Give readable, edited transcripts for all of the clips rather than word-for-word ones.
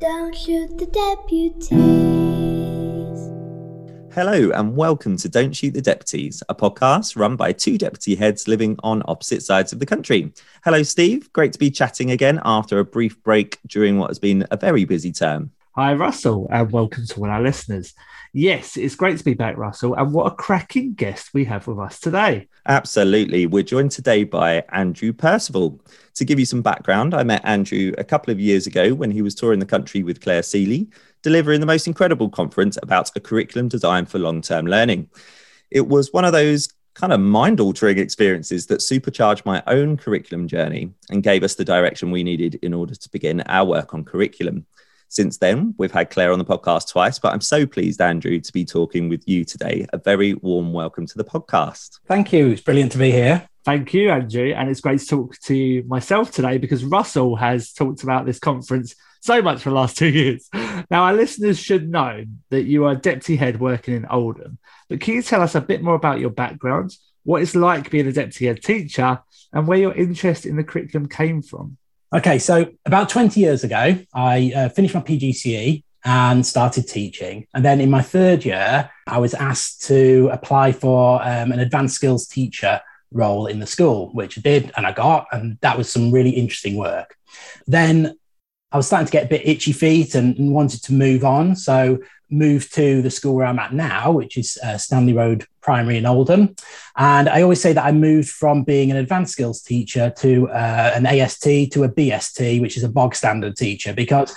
Don't shoot the deputies. Hello and welcome to Don't Shoot the Deputies, a podcast run by two deputy heads living on opposite sides of the country. Hello, Steve. Great to be chatting again after a brief break during what has been a very busy term. Hi, Russell, and welcome to all our listeners. Yes, it's great to be back, Russell, and what a cracking guest we have with us today. Absolutely. We're joined today by Andrew Percival. To give you some background, I met Andrew a couple of years ago when he was touring the country with Claire Seeley, delivering the most incredible conference about a curriculum designed for long-term learning. It was one of those kind of mind-altering experiences that supercharged my own curriculum journey and gave us the direction we needed in order to begin our work on curriculum. Since then, we've had Claire on the podcast twice, but I'm so pleased, Andrew, to be talking with you today. A very warm welcome to the podcast. Thank you. It's brilliant to be here. Thank you, Andrew. And it's great to talk to myself today because Russell has talked about this conference so much for the last 2 years. Now, our listeners should know that you are deputy head working in Oldham, but can you tell us a bit more about your background, what it's like being a deputy head teacher, and where your interest in the curriculum came from? Okay, so about 20 years ago, I finished my PGCE and started teaching. And then in my third year, I was asked to apply for an advanced skills teacher role in the school, which I did and I got. And that was some really interesting work. Then I was starting to get a bit itchy feet and wanted to move on. So moved to the school where I'm at now, which is Stanley Road Primary in Oldham. And I always say that I moved from being an advanced skills teacher to an AST to a BST, which is a bog standard teacher, because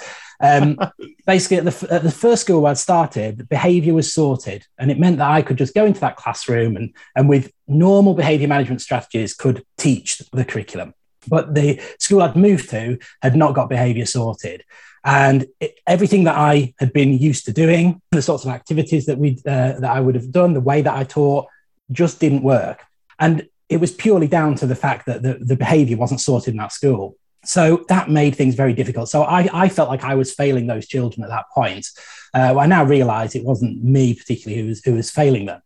basically at the first school I'd started, the behaviour was sorted. And it meant that I could just go into that classroom and with normal behaviour management strategies could teach the curriculum. But the school I'd moved to had not got behaviour sorted. And everything that I had been used to doing, the sorts of activities that that I would have done, the way that I taught, just didn't work. And it was purely down to the fact that the behaviour wasn't sorted in that school. So that made things very difficult. So I felt like I was failing those children at that point. I now realise it wasn't me particularly who was failing them.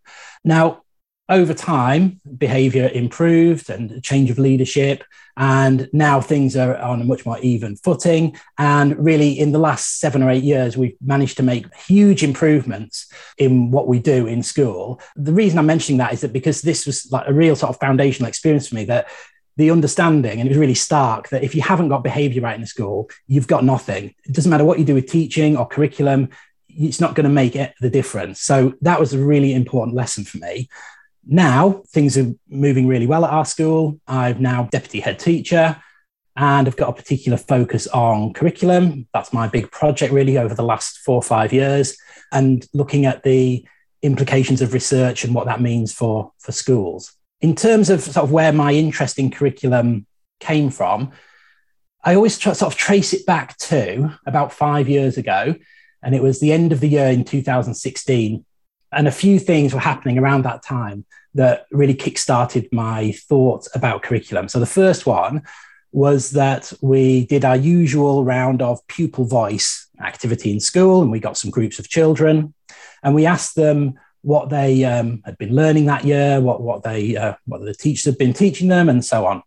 Now, over time, behaviour improved and a change of leadership. And now things are on a much more even footing. And really, in the last 7 or 8 years, we've managed to make huge improvements in what we do in school. The reason I'm mentioning that is that because this was like a real sort of foundational experience for me, that the understanding, and it was really stark, that if you haven't got behaviour right in the school, you've got nothing. It doesn't matter what you do with teaching or curriculum, it's not going to make it the difference. So that was a really important lesson for me. Now, things are moving really well at our school. I'm now deputy head teacher and I've got a particular focus on curriculum. That's my big project really over the last 4 or 5 years, and looking at the implications of research and what that means for schools. In terms of sort of where my interest in curriculum came from, I always trace it back to about 5 years ago, and it was the end of the year in 2016. And a few things were happening around that time that really kickstarted my thoughts about curriculum. So the first one was that we did our usual round of pupil voice activity in school, and we got some groups of children and we asked them what they had been learning that year, what the teachers had been teaching them, and so on.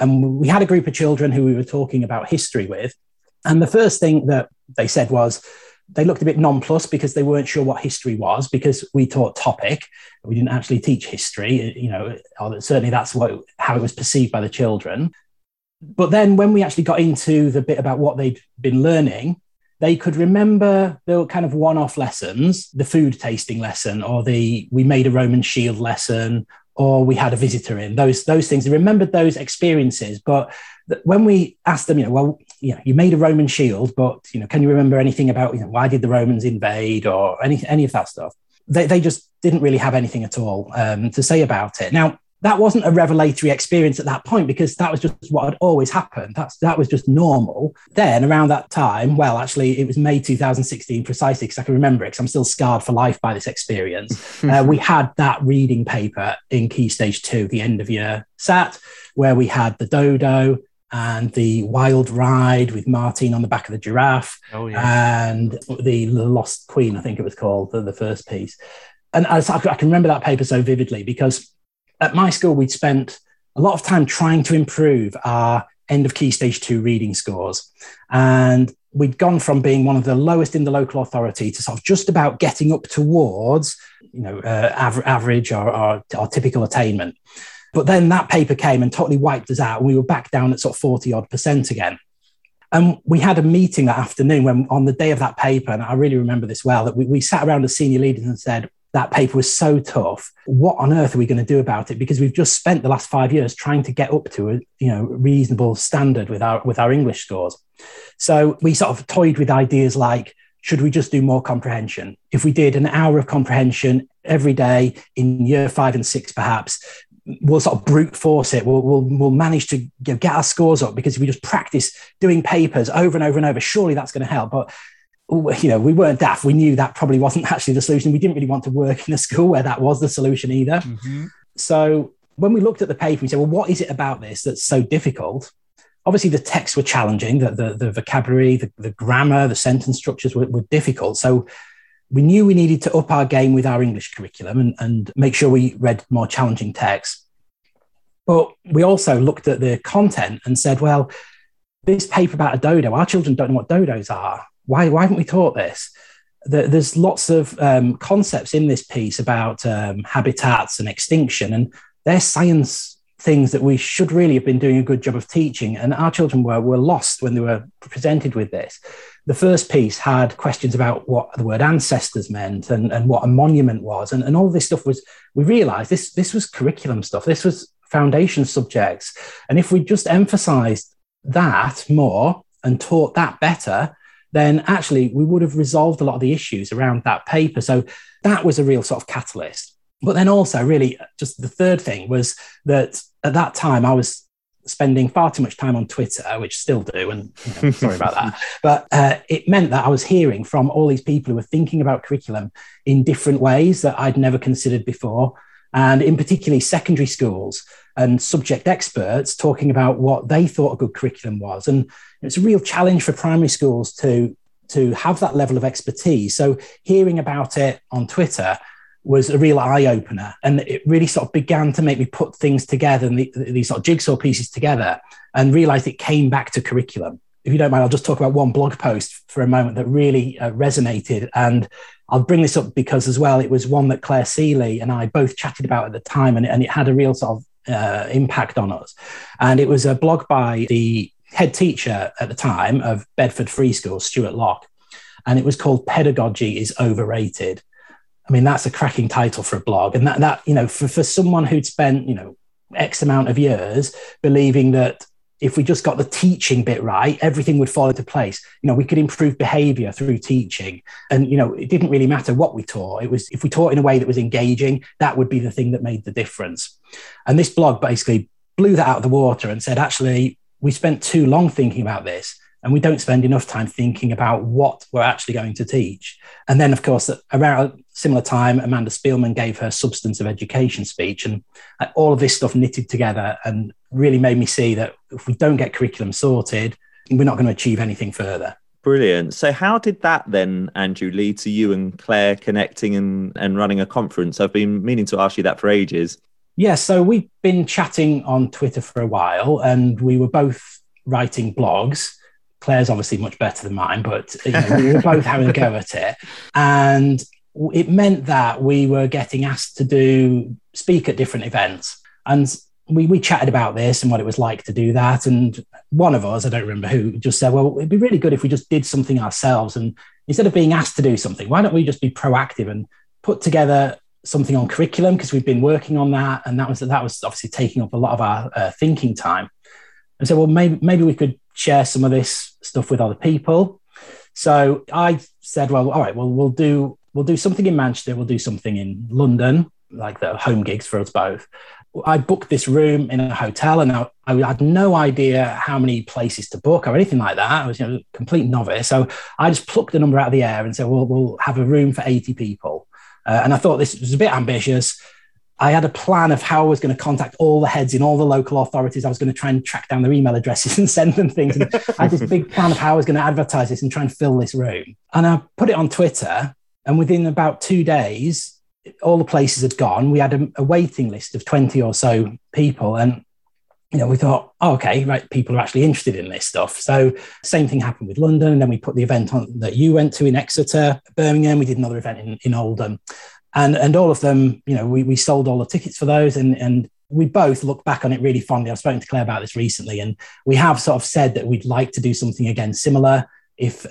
And we had a group of children who we were talking about history with. And the first thing that they said was, they looked a bit nonplussed because they weren't sure what history was, because we taught topic. We didn't actually teach history, you know, or certainly that's how it was perceived by the children. But then when we actually got into the bit about what they'd been learning, they could remember the kind of one-off lessons, the food tasting lesson, or we made a Roman shield lesson, or we had a visitor in, those things. They remembered those experiences, but when we asked them, you made a Roman shield, but, you know, can you remember anything about, why did the Romans invade or any of that stuff? They just didn't really have anything at all to say about it. Now, that wasn't a revelatory experience at that point, because that was just what had always happened. That was just normal. Then around that time, well, actually, it was May 2016 precisely, because I can remember it, because I'm still scarred for life by this experience. We had that reading paper in Key Stage 2, the end of year SAT, where we had the dodo and the wild ride with Martine on the back of the giraffe, and the Lost Queen, I think it was called, the first piece. And I can remember that paper so vividly because at my school, we'd spent a lot of time trying to improve our end of Key Stage 2 reading scores. And we'd gone from being one of the lowest in the local authority to sort of just about getting up towards, you know, average or typical attainment. But then that paper came and totally wiped us out, and we were back down at sort of 40-odd% again. And we had a meeting that afternoon when, on the day of that paper, and I really remember this well, that we sat around as senior leaders and said, that paper was so tough. What on earth are we going to do about it? Because we've just spent the last 5 years trying to get up to a, you know, reasonable standard with our English scores. So we sort of toyed with ideas like, should we just do more comprehension? If we did an hour of comprehension every day in year 5 and 6, perhaps, we'll sort of brute force it. We'll manage to, you know, get our scores up, because if we just practice doing papers over and over and over, surely that's going to help. But, you know, we weren't daft. We knew that probably wasn't actually the solution. We didn't really want to work in a school where that was the solution either. Mm-hmm. So when we looked at the paper, we said, well, what is it about this that's so difficult? Obviously, the texts were challenging, the vocabulary, the grammar, the sentence structures were difficult. So we knew we needed to up our game with our English curriculum and make sure we read more challenging texts. But we also looked at the content and said, well, this paper about a dodo, our children don't know what dodos are. Why haven't we taught this? There's lots of concepts in this piece about habitats and extinction, and they're science things that we should really have been doing a good job of teaching. And our children were lost when they were presented with this. The first piece had questions about what the word ancestors meant and what a monument was. And all this stuff was, we realized this was curriculum stuff. This was foundation subjects. And if we just emphasized that more and taught that better, then actually we would have resolved a lot of the issues around that paper. So that was a real sort of catalyst. But then also really just the third thing was that at that time I was spending far too much time on Twitter, which I still do, and you know, sorry about that. But it meant that I was hearing from all these people who were thinking about curriculum in different ways that I'd never considered before. And in particularly secondary schools and subject experts talking about what they thought a good curriculum was. And it's a real challenge for primary schools to have that level of expertise. So hearing about it on Twitter was a real eye-opener, and it really sort of began to make me put things together and these sort of jigsaw pieces together, and realised it came back to curriculum. If you don't mind, I'll just talk about one blog post for a moment that really resonated, and I'll bring this up because as well it was one that Claire Seeley and I both chatted about at the time, and it had a real sort of impact on us. And it was a blog by the head teacher at the time of Bedford Free School, Stuart Locke, and it was called "Pedagogy is Overrated." I mean, that's a cracking title for a blog. And that you know, for someone who'd spent, you know, X amount of years believing that if we just got the teaching bit right, everything would fall into place. You know, we could improve behavior through teaching. And, you know, it didn't really matter what we taught. It was if we taught in a way that was engaging, that would be the thing that made the difference. And this blog basically blew that out of the water and said, actually, we spent too long thinking about this, and we don't spend enough time thinking about what we're actually going to teach. And then, of course, around similar time, Amanda Spielman gave her Substance of Education speech, and all of this stuff knitted together and really made me see that if we don't get curriculum sorted, we're not going to achieve anything further. Brilliant. So how did that then, Andrew, lead to you and Claire connecting and running a conference? I've been meaning to ask you that for ages. Yeah, so we've been chatting on Twitter for a while, and we were both writing blogs. Claire's obviously much better than mine, but you know, we were both having a go at it. And it meant that we were getting asked to speak at different events. And we chatted about this and what it was like to do that. And one of us, I don't remember who, just said, well, it'd be really good if we just did something ourselves. And instead of being asked to do something, why don't we just be proactive and put together something on curriculum? Because we've been working on that. And that was obviously taking up a lot of our thinking time. And so, well, maybe we could share some of this stuff with other people. So I said, well, all right, well, we'll do something in Manchester. We'll do something in London, like the home gigs for us both. I booked this room in a hotel, and I had no idea how many places to book or anything like that. I was, you know, a complete novice. So I just plucked a number out of the air and said, well, we'll have a room for 80 people. And I thought this was a bit ambitious. I had a plan of how I was going to contact all the heads in all the local authorities. I was going to try and track down their email addresses and send them things. And I had this big plan of how I was going to advertise this and try and fill this room. And I put it on Twitter, and within about 2 days, all the places had gone. We had a waiting list of 20 or so people. And you know, we thought, oh, okay, right, people are actually interested in this stuff. So same thing happened with London. And then we put the event on that you went to in Exeter, Birmingham. We did another event in Oldham. And all of them, you know, we sold all the tickets for those. And we both look back on it really fondly. I've spoken to Claire about this recently. And we have sort of said that we'd like to do something again similar if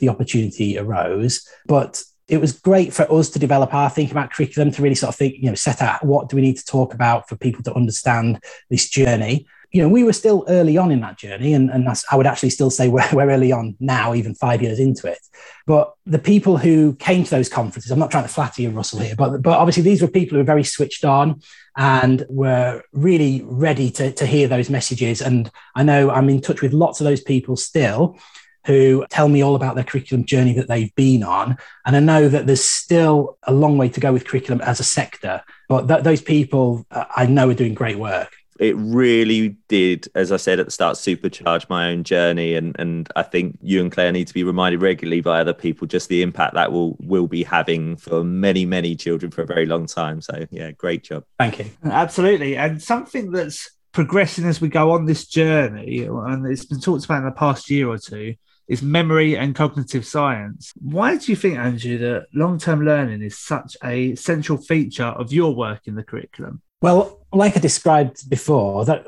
the opportunity arose. But it was great for us to develop our thinking about curriculum, to really sort of think, you know, set out what do we need to talk about for people to understand this journey. You know, we were still early on in that journey, and I would actually still say we're early on now, even 5 years into it. But the people who came to those conferences, I'm not trying to flatter you, Russell, here, but obviously these were people who were very switched on and were really ready to hear those messages. And I know I'm in touch with lots of those people still, who tell me all about their curriculum journey that they've been on. And I know that there's still a long way to go with curriculum as a sector, but those people I know are doing great work. It really did, as I said at the start, supercharge my own journey. And I think you and Claire need to be reminded regularly by other people just the impact that will be having for many, many children for a very long time. So, yeah, great job. Thank you. Absolutely. And something that's progressing as we go on this journey, and it's been talked about in the past year or two, is memory and cognitive science. Why do you think, Andrew, that long-term learning is such a central feature of your work in the curriculum? Well, like I described before, that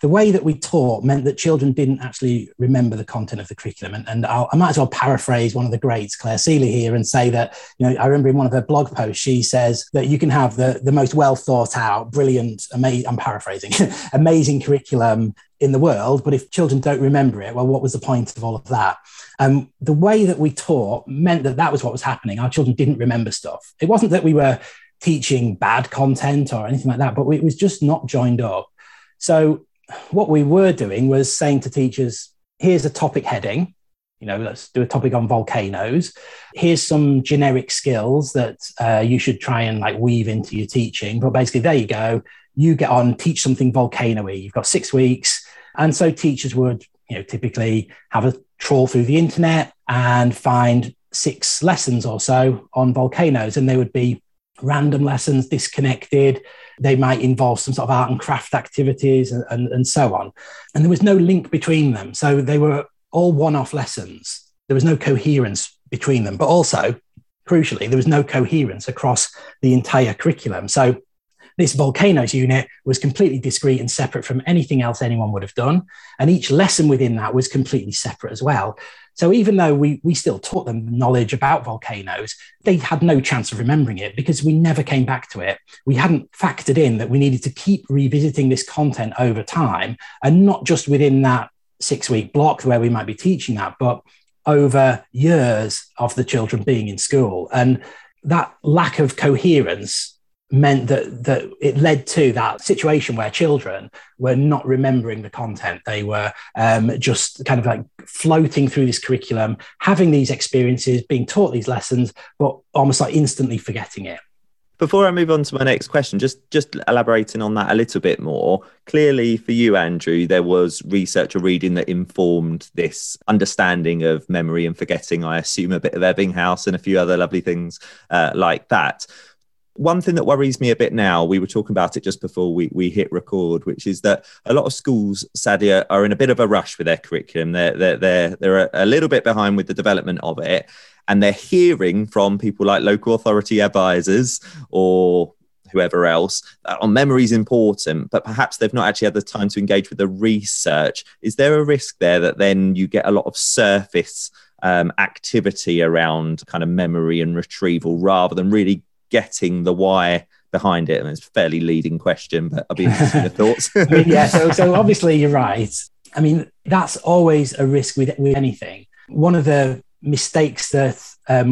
the way that we taught meant that children didn't actually remember the content of the curriculum. And I might as well paraphrase one of the greats, Claire Seeley, here and say that, you know, I remember in one of her blog posts, she says that you can have the most well thought out, brilliant, I'm paraphrasing, amazing curriculum in the world, but if children don't remember it, well, what was the point of all of that? The way that we taught meant that was what was happening. Our children didn't remember stuff. It wasn't that we were teaching bad content or anything like that, but it was just not joined up. So what we were doing was saying to teachers, here's a topic heading, you know, let's do a topic on volcanoes. Here's some generic skills that you should try and like weave into your teaching. But basically, there you go. You get on, teach something volcano-y. You've got 6 weeks. And so teachers would, you know, typically have a trawl through the internet and find 6 lessons or so on volcanoes. And they would be random lessons, disconnected. They might involve some sort of art and craft activities and so on. And there was no link between them. So they were all one-off lessons. There was no coherence between them. But also, crucially, there was no coherence across the entire curriculum. So this volcanoes unit was completely discrete and separate from anything else anyone would have done. And each lesson within that was completely separate as well. So even though we still taught them knowledge about volcanoes, they had no chance of remembering it because we never came back to it. We hadn't factored in that we needed to keep revisiting this content over time, and not just within that 6-week block where we might be teaching that, but over years of the children being in school. And that lack of coherence meant that it led to that situation where children were not remembering the content. They were just kind of like floating through this curriculum, having these experiences, being taught these lessons, but almost like instantly forgetting it. Before I move on to my next question, just elaborating on that a little bit more, clearly for you, Andrew, there was research or reading that informed this understanding of memory and forgetting, I assume a bit of Ebbinghaus and a few other lovely things like that. One thing that worries me a bit now, we were talking about it just before we hit record, which is that a lot of schools, sadly, are in a bit of a rush with their curriculum. They're a little bit behind with the development of it. And they're hearing from people like local authority advisors or whoever else that memory is important, but perhaps they've not actually had the time to engage with the research. Is there a risk there that then you get a lot of surface activity around kind of memory and retrieval rather than really getting the why behind it? And it's a fairly leading question, but I'll be interested in your thoughts. I mean, yeah, so obviously you're right. I mean, that's always a risk with anything. One of the mistakes that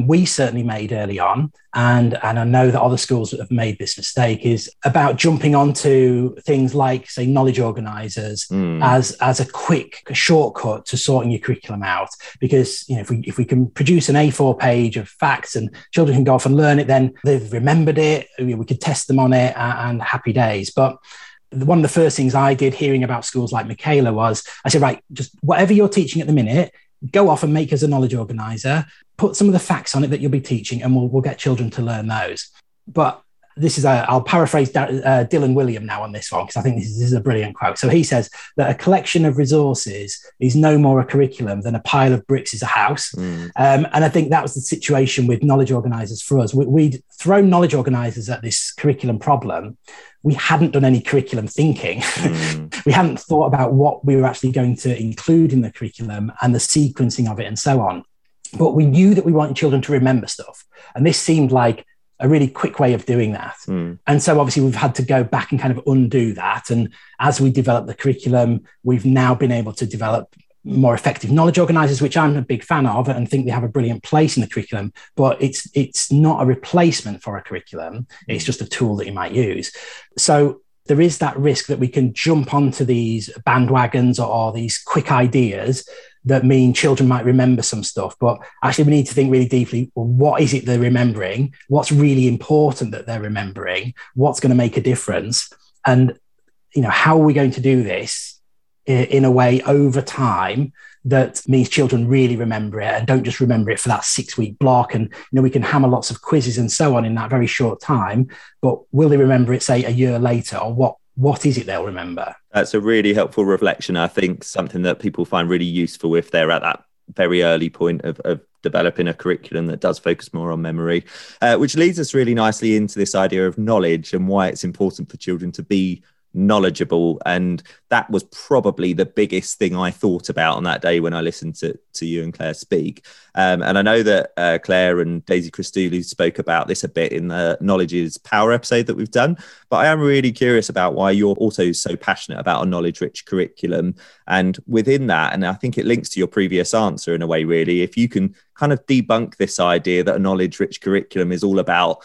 we certainly made early on, and I know that other schools have made this mistake, is about jumping onto things like, say, knowledge organisers as a quick shortcut to sorting your curriculum out. Because, you know, if we can produce an A4 page of facts and children can go off and learn it, then they've remembered it. We could test them on it, and happy days. But one of the first things I did hearing about schools like Michaela was, I said, right, just whatever you're teaching at the minute, go off and make us a knowledge organiser, put some of the facts on it that you'll be teaching, and we'll get children to learn those. But this is a, I'll paraphrase Dylan William now on this one, because I think this is a brilliant quote. So he says that a collection of resources is no more a curriculum than a pile of bricks is a house. And I think that was the situation with knowledge organisers for us. We'd thrown knowledge organisers at this curriculum problem. We hadn't done any curriculum thinking. We hadn't thought about what we were actually going to include in the curriculum and the sequencing of it and so on. But we knew that we wanted children to remember stuff. And this seemed like a really quick way of doing that. And so obviously we've had to go back and kind of undo that. And as we develop the curriculum, we've now been able to develop more effective knowledge organisers, which I'm a big fan of and think they have a brilliant place in the curriculum, but it's not a replacement for a curriculum. It's just a tool that you might use. So there is that risk that we can jump onto these bandwagons or these quick ideas that mean children might remember some stuff, but actually we need to think really deeply, well, what is it they're remembering? What's really important that they're remembering? What's going to make a difference? And, you know, how are we going to do this in a way over time that means children really remember it and don't just remember it for that 6-week block? And, you know, we can hammer lots of quizzes and so on in that very short time, but will they remember it, say, a year later, or what is it they'll remember? That's a really helpful reflection. I think something that people find really useful if they're at that very early point of developing a curriculum that does focus more on memory, which leads us really nicely into this idea of knowledge and why it's important for children to be knowledgeable. And that was probably the biggest thing I thought about on that day when I listened to you and Claire speak. And I know that Claire and Daisy Christodoulou spoke about this a bit in the Knowledge is Power episode that we've done, but I am really curious about why you're also so passionate about a knowledge-rich curriculum. And within that, and I think it links to your previous answer in a way, really, if you can kind of debunk this idea that a knowledge-rich curriculum is all about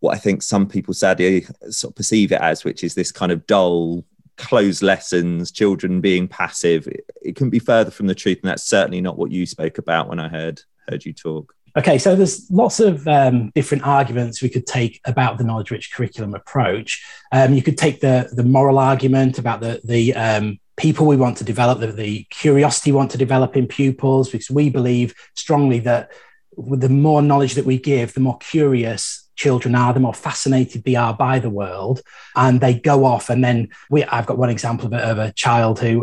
what I think some people sadly sort of perceive it as, which is this kind of dull, closed lessons, children being passive. It couldn't be further from the truth, and that's certainly not what you spoke about when I heard you talk. Okay, so there's lots of different arguments we could take about the knowledge-rich curriculum approach. You could take the moral argument about the people we want to develop, the curiosity we want to develop in pupils, because we believe strongly that the more knowledge that we give, the more curious children are, the more fascinated they are by the world, and they go off. And then I've got one example of a child who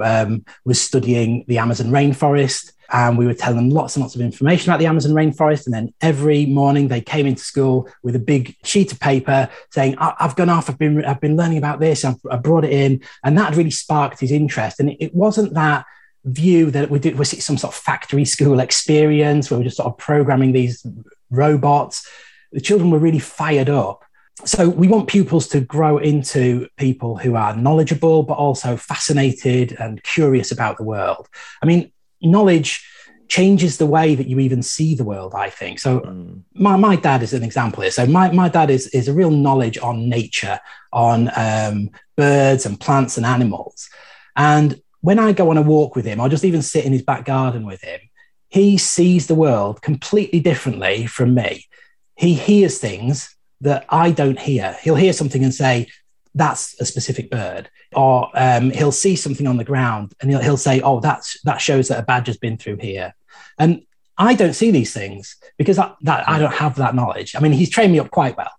was studying the Amazon rainforest, and we were telling them lots and lots of information about the Amazon rainforest. And then every morning they came into school with a big sheet of paper saying, I've gone off, I've been learning about this, I brought it in. And that really sparked his interest. And it wasn't that view that we did was some sort of factory school experience where we're just sort of programming these robots. The children were really fired up. So we want pupils to grow into people who are knowledgeable, but also fascinated and curious about the world. I mean, knowledge changes the way that you even see the world, I think. So my dad is an example here. So my dad is a real knowledge on nature, on birds and plants and animals. And when I go on a walk with him, I'll just even sit in his back garden with him. He sees the world completely differently from me. He hears things that I don't hear. He'll hear something and say, that's a specific bird. Or he'll see something on the ground and he'll say, oh, that shows that a badger's been through here. And I don't see these things because I don't have that knowledge. I mean, he's trained me up quite well.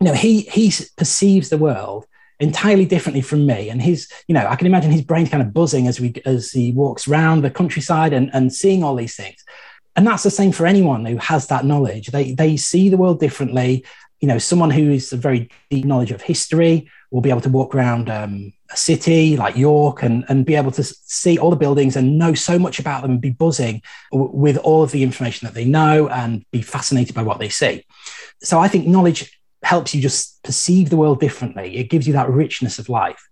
You know, he perceives the world entirely differently from me. And his, you know, I can imagine his brain's kind of buzzing as he walks around the countryside and seeing all these things. And that's the same for anyone who has that knowledge. They see the world differently. You know, someone who is a very deep knowledge of history will be able to walk around a city like York and be able to see all the buildings and know so much about them and be buzzing with all of the information that they know and be fascinated by what they see. So I think knowledge helps you just perceive the world differently. It gives you that richness of life.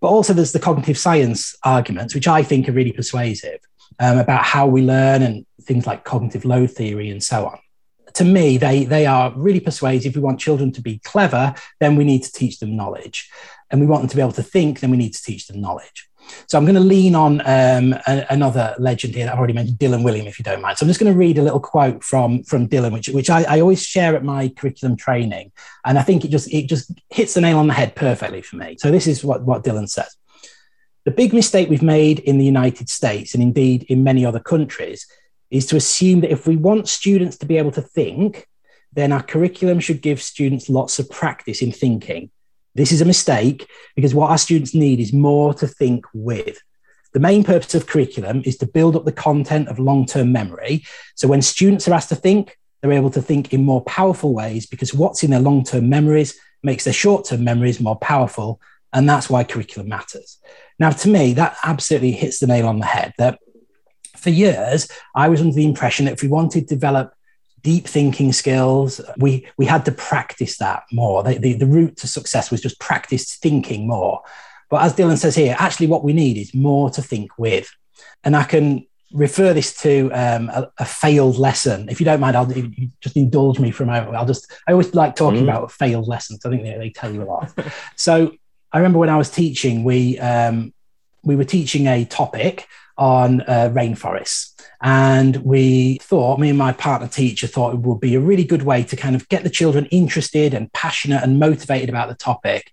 But also there's the cognitive science arguments, which I think are really persuasive. About how we learn and things like cognitive load theory and so on. To me, they are really persuasive. If we want children to be clever, then we need to teach them knowledge. And we want them to be able to think, then we need to teach them knowledge. So I'm going to lean on another legend here. I've already mentioned Dylan William, if you don't mind. So I'm just going to read a little quote from Dylan, which I always share at my curriculum training. And I think it just hits the nail on the head perfectly for me. So this is what Dylan says. The big mistake we've made in the United States, and indeed in many other countries, is to assume that if we want students to be able to think, then our curriculum should give students lots of practice in thinking. This is a mistake because what our students need is more to think with. The main purpose of curriculum is to build up the content of long-term memory. So when students are asked to think, they're able to think in more powerful ways because what's in their long-term memories makes their short-term memories more powerful. And that's why curriculum matters. Now, to me, that absolutely hits the nail on the head. That for years, I was under the impression that if we wanted to develop deep thinking skills, we had to practice that more. The route to success was just practice thinking more. But as Dylan says here, actually what we need is more to think with. And I can refer this to a failed lesson. If you don't mind, you just indulge me for a moment. I always like talking about failed lessons. I think they tell you a lot. So I remember when I was teaching, we were teaching a topic on rainforests. And me and my partner teacher thought it would be a really good way to kind of get the children interested and passionate and motivated about the topic.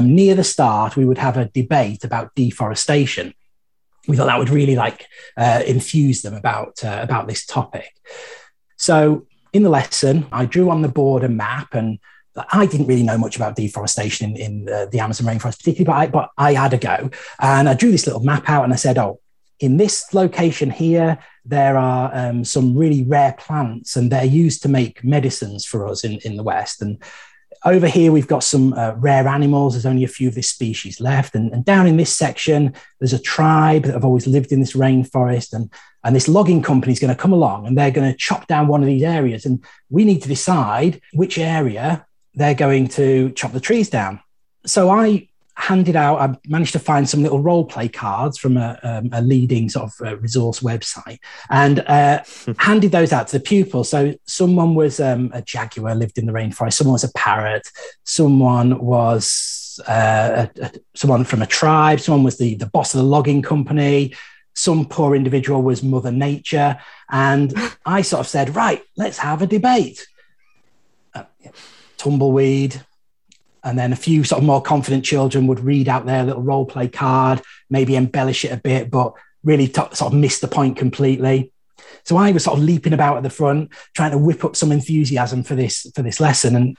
Near the start, we would have a debate about deforestation. We thought that would really infuse them about this topic. So in the lesson, I drew on the board a map, and I didn't really know much about deforestation in the Amazon rainforest particularly, but I had a go. And I drew this little map out and I said, oh, in this location here, there are some really rare plants and they're used to make medicines for us in the West. And over here, we've got some rare animals. There's only a few of this species left. And down in this section, there's a tribe that have always lived in this rainforest. And this logging company is going to come along and they're going to chop down one of these areas. And we need to decide which area they're going to chop the trees down. So I managed to find some little role play cards from a leading sort of resource website and handed those out to the pupils. So someone was a jaguar, lived in the rainforest. Someone was a parrot. Someone was someone from a tribe. Someone was the boss of the logging company. Some poor individual was Mother Nature. And I sort of said, right, let's have a debate. Tumbleweed. And then a few sort of more confident children would read out their little role play card, maybe embellish it a bit, but really sort of miss the point completely. So I was sort of leaping about at the front, trying to whip up some enthusiasm for this lesson. And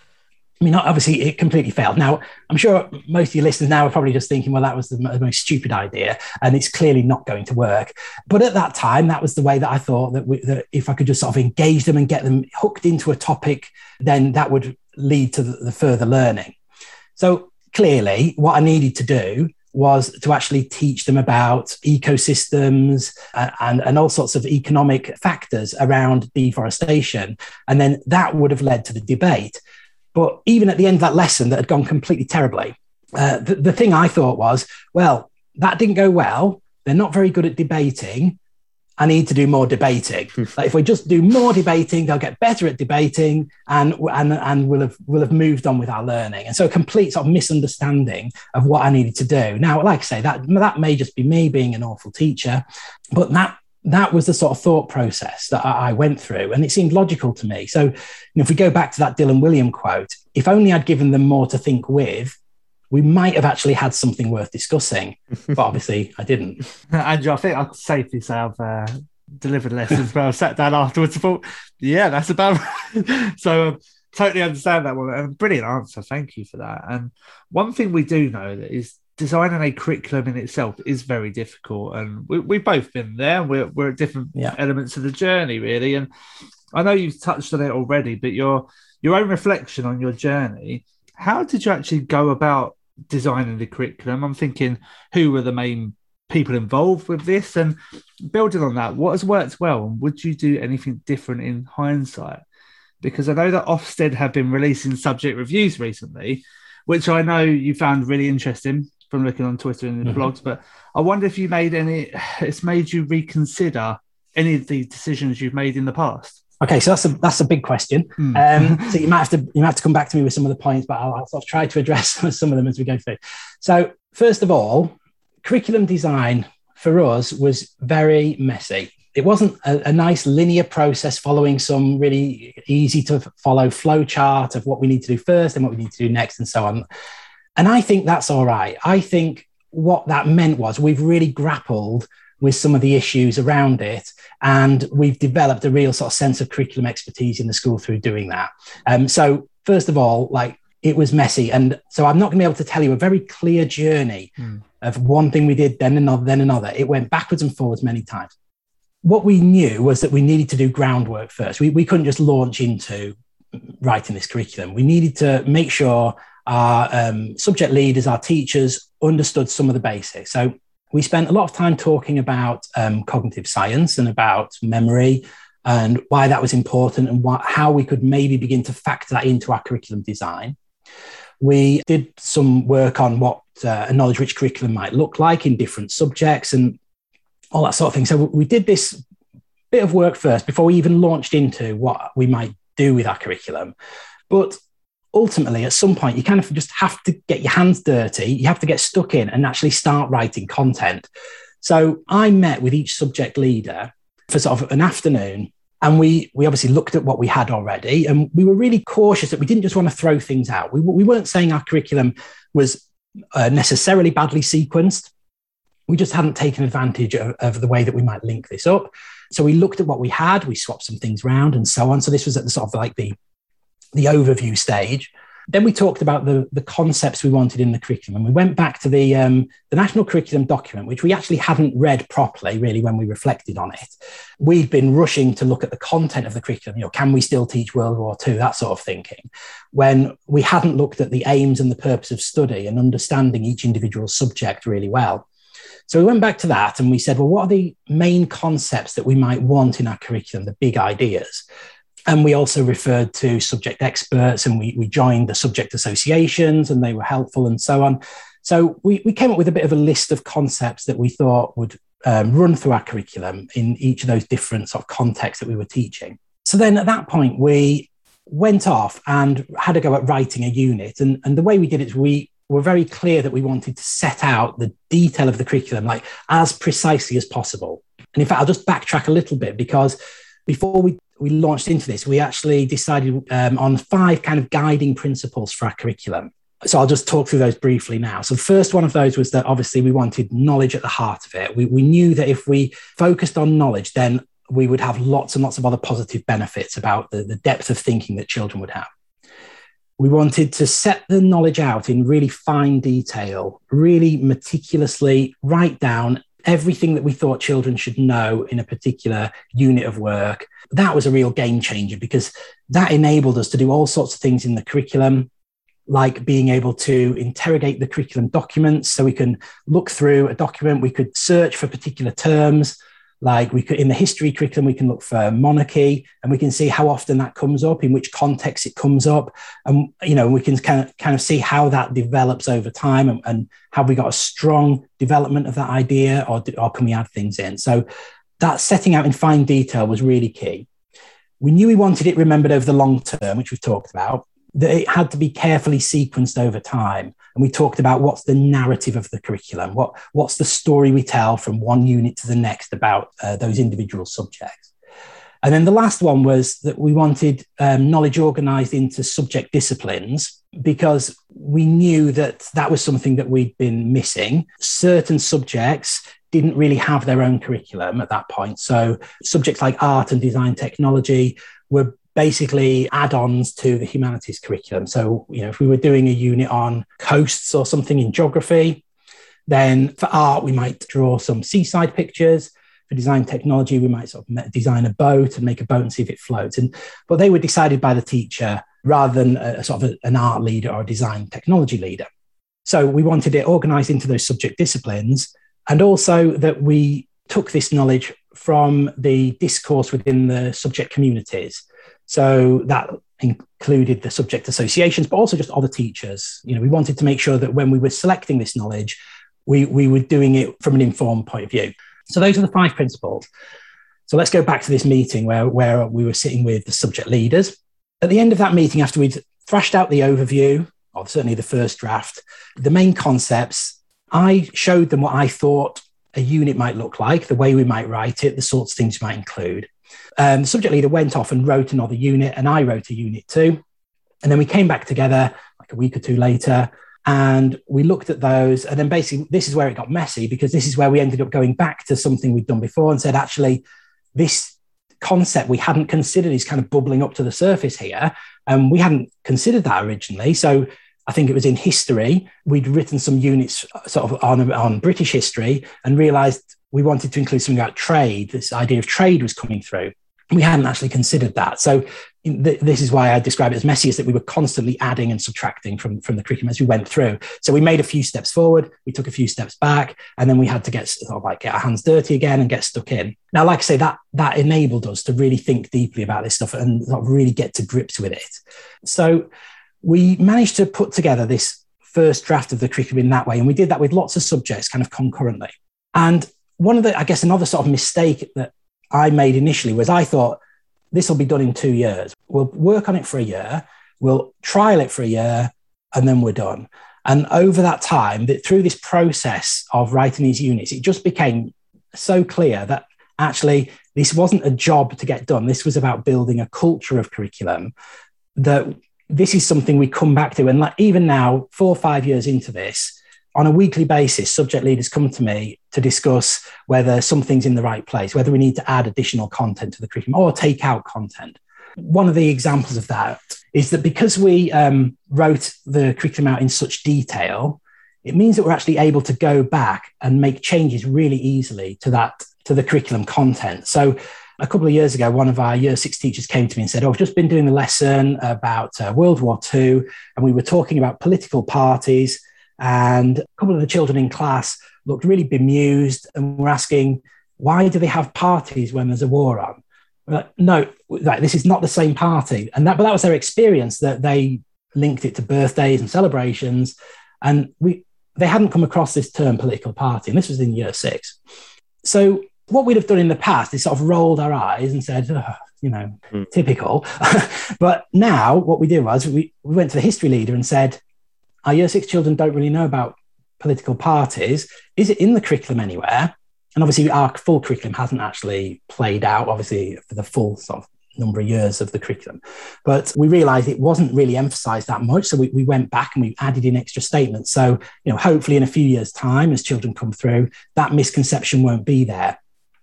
I mean, obviously it completely failed. Now, I'm sure most of your listeners now are probably just thinking, well, that was the most stupid idea and it's clearly not going to work. But at that time, that was the way that I thought that if I could just sort of engage them and get them hooked into a topic, then that would lead to the further learning. So clearly what I needed to do was to actually teach them about ecosystems and all sorts of economic factors around deforestation. And then that would have led to the debate. But even at the end of that lesson that had gone completely terribly, the thing I thought was, well, that didn't go well. They're not very good at debating. I need to do more debating. Like if we just do more debating, they'll get better at debating and we'll have moved on with our learning. And so a complete sort of misunderstanding of what I needed to do. Now, like I say, that may just be me being an awful teacher, but that was the sort of thought process that I went through and it seemed logical to me. So if we go back to that Dylan William quote, if only I'd given them more to think with, we might have actually had something worth discussing, but obviously I didn't. Andrew, I think I could safely say I've delivered lessons where I've sat down afterwards and thought, yeah, that's about right. So totally understand that one. A brilliant answer. Thank you for that. And one thing we do know that is designing a curriculum in itself is very difficult. And we've both been there. We're at different elements of the journey, really. And I know you've touched on it already, but your own reflection on your journey, how did you actually go about designing the curriculum? I'm thinking, who were the main people involved with this? And building on that, what has worked well? And would you do anything different in hindsight? Because I know that Ofsted have been releasing subject reviews recently, which I know you found really interesting from looking on Twitter and the blogs. But I wonder if it's made you reconsider any of the decisions you've made in the past. Okay, so that's a big question. So you might have to come back to me with some of the points, but I'll sort of try to address some of them as we go through. So first of all, curriculum design for us was very messy. It wasn't a nice linear process following some really easy to follow flow chart of what we need to do first and what we need to do next and so on. And I think that's all right. I think what that meant was we've really grappled with some of the issues around it. And we've developed a real sort of sense of curriculum expertise in the school through doing that. So first of all, like, it was messy. And so I'm not going to be able to tell you a very clear journey of one thing we did, then another. It went backwards and forwards many times. What we knew was that we needed to do groundwork first. We couldn't just launch into writing this curriculum. We needed to make sure our subject leaders, our teachers, understood some of the basics. So we spent a lot of time talking about cognitive science and about memory and why that was important and how we could maybe begin to factor that into our curriculum design. We did some work on what a knowledge-rich curriculum might look like in different subjects and all that sort of thing. So we did this bit of work first before we even launched into what we might do with our curriculum. But ultimately, at some point, you kind of just have to get your hands dirty. You have to get stuck in and actually start writing content. So I met with each subject leader for sort of an afternoon. And we obviously looked at what we had already, and we were really cautious that we didn't just want to throw things out. We weren't saying our curriculum was necessarily badly sequenced. We just hadn't taken advantage of the way that we might link this up. So we looked at what we had, we swapped some things around and so on. So this was at the sort of like the overview stage. Then we talked about the concepts we wanted in the curriculum. And we went back to the National Curriculum document, which we actually hadn't read properly, really, when we reflected on it. We'd been rushing to look at the content of the curriculum. You know, can we still teach World War II? That sort of thinking. When we hadn't looked at the aims and the purpose of study and understanding each individual subject really well. So we went back to that and we said, well, what are the main concepts that we might want in our curriculum, the big ideas? And we also referred to subject experts and we joined the subject associations and they were helpful and so on. So we came up with a bit of a list of concepts that we thought would run through our curriculum in each of those different sort of contexts that we were teaching. So then at that point, we went off and had a go at writing a unit. And the way we did it, we were very clear that we wanted to set out the detail of the curriculum, like as precisely as possible. And in fact, I'll just backtrack a little bit because before we launched into this, we actually decided on 5 kind of guiding principles for our curriculum. So I'll just talk through those briefly now. So the first one of those was that obviously we wanted knowledge at the heart of it. We knew that if we focused on knowledge, then we would have lots and lots of other positive benefits about the depth of thinking that children would have. We wanted to set the knowledge out in really fine detail, really meticulously write down everything that we thought children should know in a particular unit of work. That was a real game changer because that enabled us to do all sorts of things in the curriculum, like being able to interrogate the curriculum documents. So we can look through a document, we could search for particular terms, like we could in the history curriculum, we can look for monarchy and we can see how often that comes up, in which context it comes up. And, you know, we can kind of see how that develops over time and have we got a strong development of that idea or can we add things in? So that setting out in fine detail was really key. We knew we wanted it remembered over the long term, which we've talked about, that it had to be carefully sequenced over time. And we talked about what's the narrative of the curriculum, what's the story we tell from one unit to the next about those individual subjects. And then the last one was that we wanted knowledge organised into subject disciplines because we knew that that was something that we'd been missing. Certain subjects didn't really have their own curriculum at that point. So subjects like art and design technology were basically add-ons to the humanities curriculum. So, you know, if we were doing a unit on coasts or something in geography, then for art, we might draw some seaside pictures. For design technology, we might sort of design a boat and make a boat and see if it floats. But they were decided by the teacher rather than an art leader or a design technology leader. So we wanted it organised into those subject disciplines, and also that we took this knowledge from the discourse within the subject communities. So that included the subject associations, but also just other teachers. You know, we wanted to make sure that when we were selecting this knowledge, we were doing it from an informed point of view. So those are the 5 principles. So let's go back to this meeting where we were sitting with the subject leaders. At the end of that meeting, after we'd thrashed out the overview, or certainly the first draft, the main concepts, I showed them what I thought a unit might look like, the way we might write it, the sorts of things we might include. The subject leader went off and wrote another unit, and I wrote a unit too. And then we came back together like a week or two later And we looked at those. And then basically, this is where it got messy, because this is where we ended up going back to something we'd done before and said, actually, this concept we hadn't considered is kind of bubbling up to the surface here. And we hadn't considered that originally. So I think it was in history. We'd written some units sort of on British history and realized we wanted to include something about trade. This idea of trade was coming through. We hadn't actually considered that. So this is why I describe it as messy, is that we were constantly adding and subtracting from the curriculum as we went through. So we made a few steps forward, we took a few steps back, and then we had to get our hands dirty again and get stuck in. Now, like I say, that enabled us to really think deeply about this stuff and sort of really get to grips with it. So we managed to put together this first draft of the curriculum in that way. And we did that with lots of subjects kind of concurrently. And one of the, I guess, another sort of mistake that I made initially was I thought this will be done in 2 years. We'll work on it for a year, we'll trial it for a year, and then we're done. And over that time, through this process of writing these units, it just became so clear that actually this wasn't a job to get done. This was about building a culture of curriculum, that this is something we come back to. And like, even now, 4 or 5 years into this, on a weekly basis, subject leaders come to me to discuss whether something's in the right place, whether we need to add additional content to the curriculum or take out content. One of the examples of that is that because we wrote the curriculum out in such detail, it means that we're actually able to go back and make changes really easily to the curriculum content. So a couple of years ago, one of our Year 6 teachers came to me and said, I've just been doing a lesson about World War II, and we were talking about political parties. And a couple of the children in class looked really bemused and were asking, why do they have parties when there's a war on? We're like, no, like, this is not the same party. And that, but that was their experience, that they linked it to birthdays and celebrations. And they hadn't come across this term political party. And this was in Year 6. So what we'd have done in the past is sort of rolled our eyes and said, oh, you know, typical. But now what we did was we went to the history leader and said, our Year 6 children don't really know about political parties. Is it in the curriculum anywhere? And obviously our full curriculum hasn't actually played out, obviously, for the full sort of number of years of the curriculum. But we realised it wasn't really emphasised that much. So we went back and we added in extra statements. So, you know, hopefully in a few years' time, as children come through, that misconception won't be there.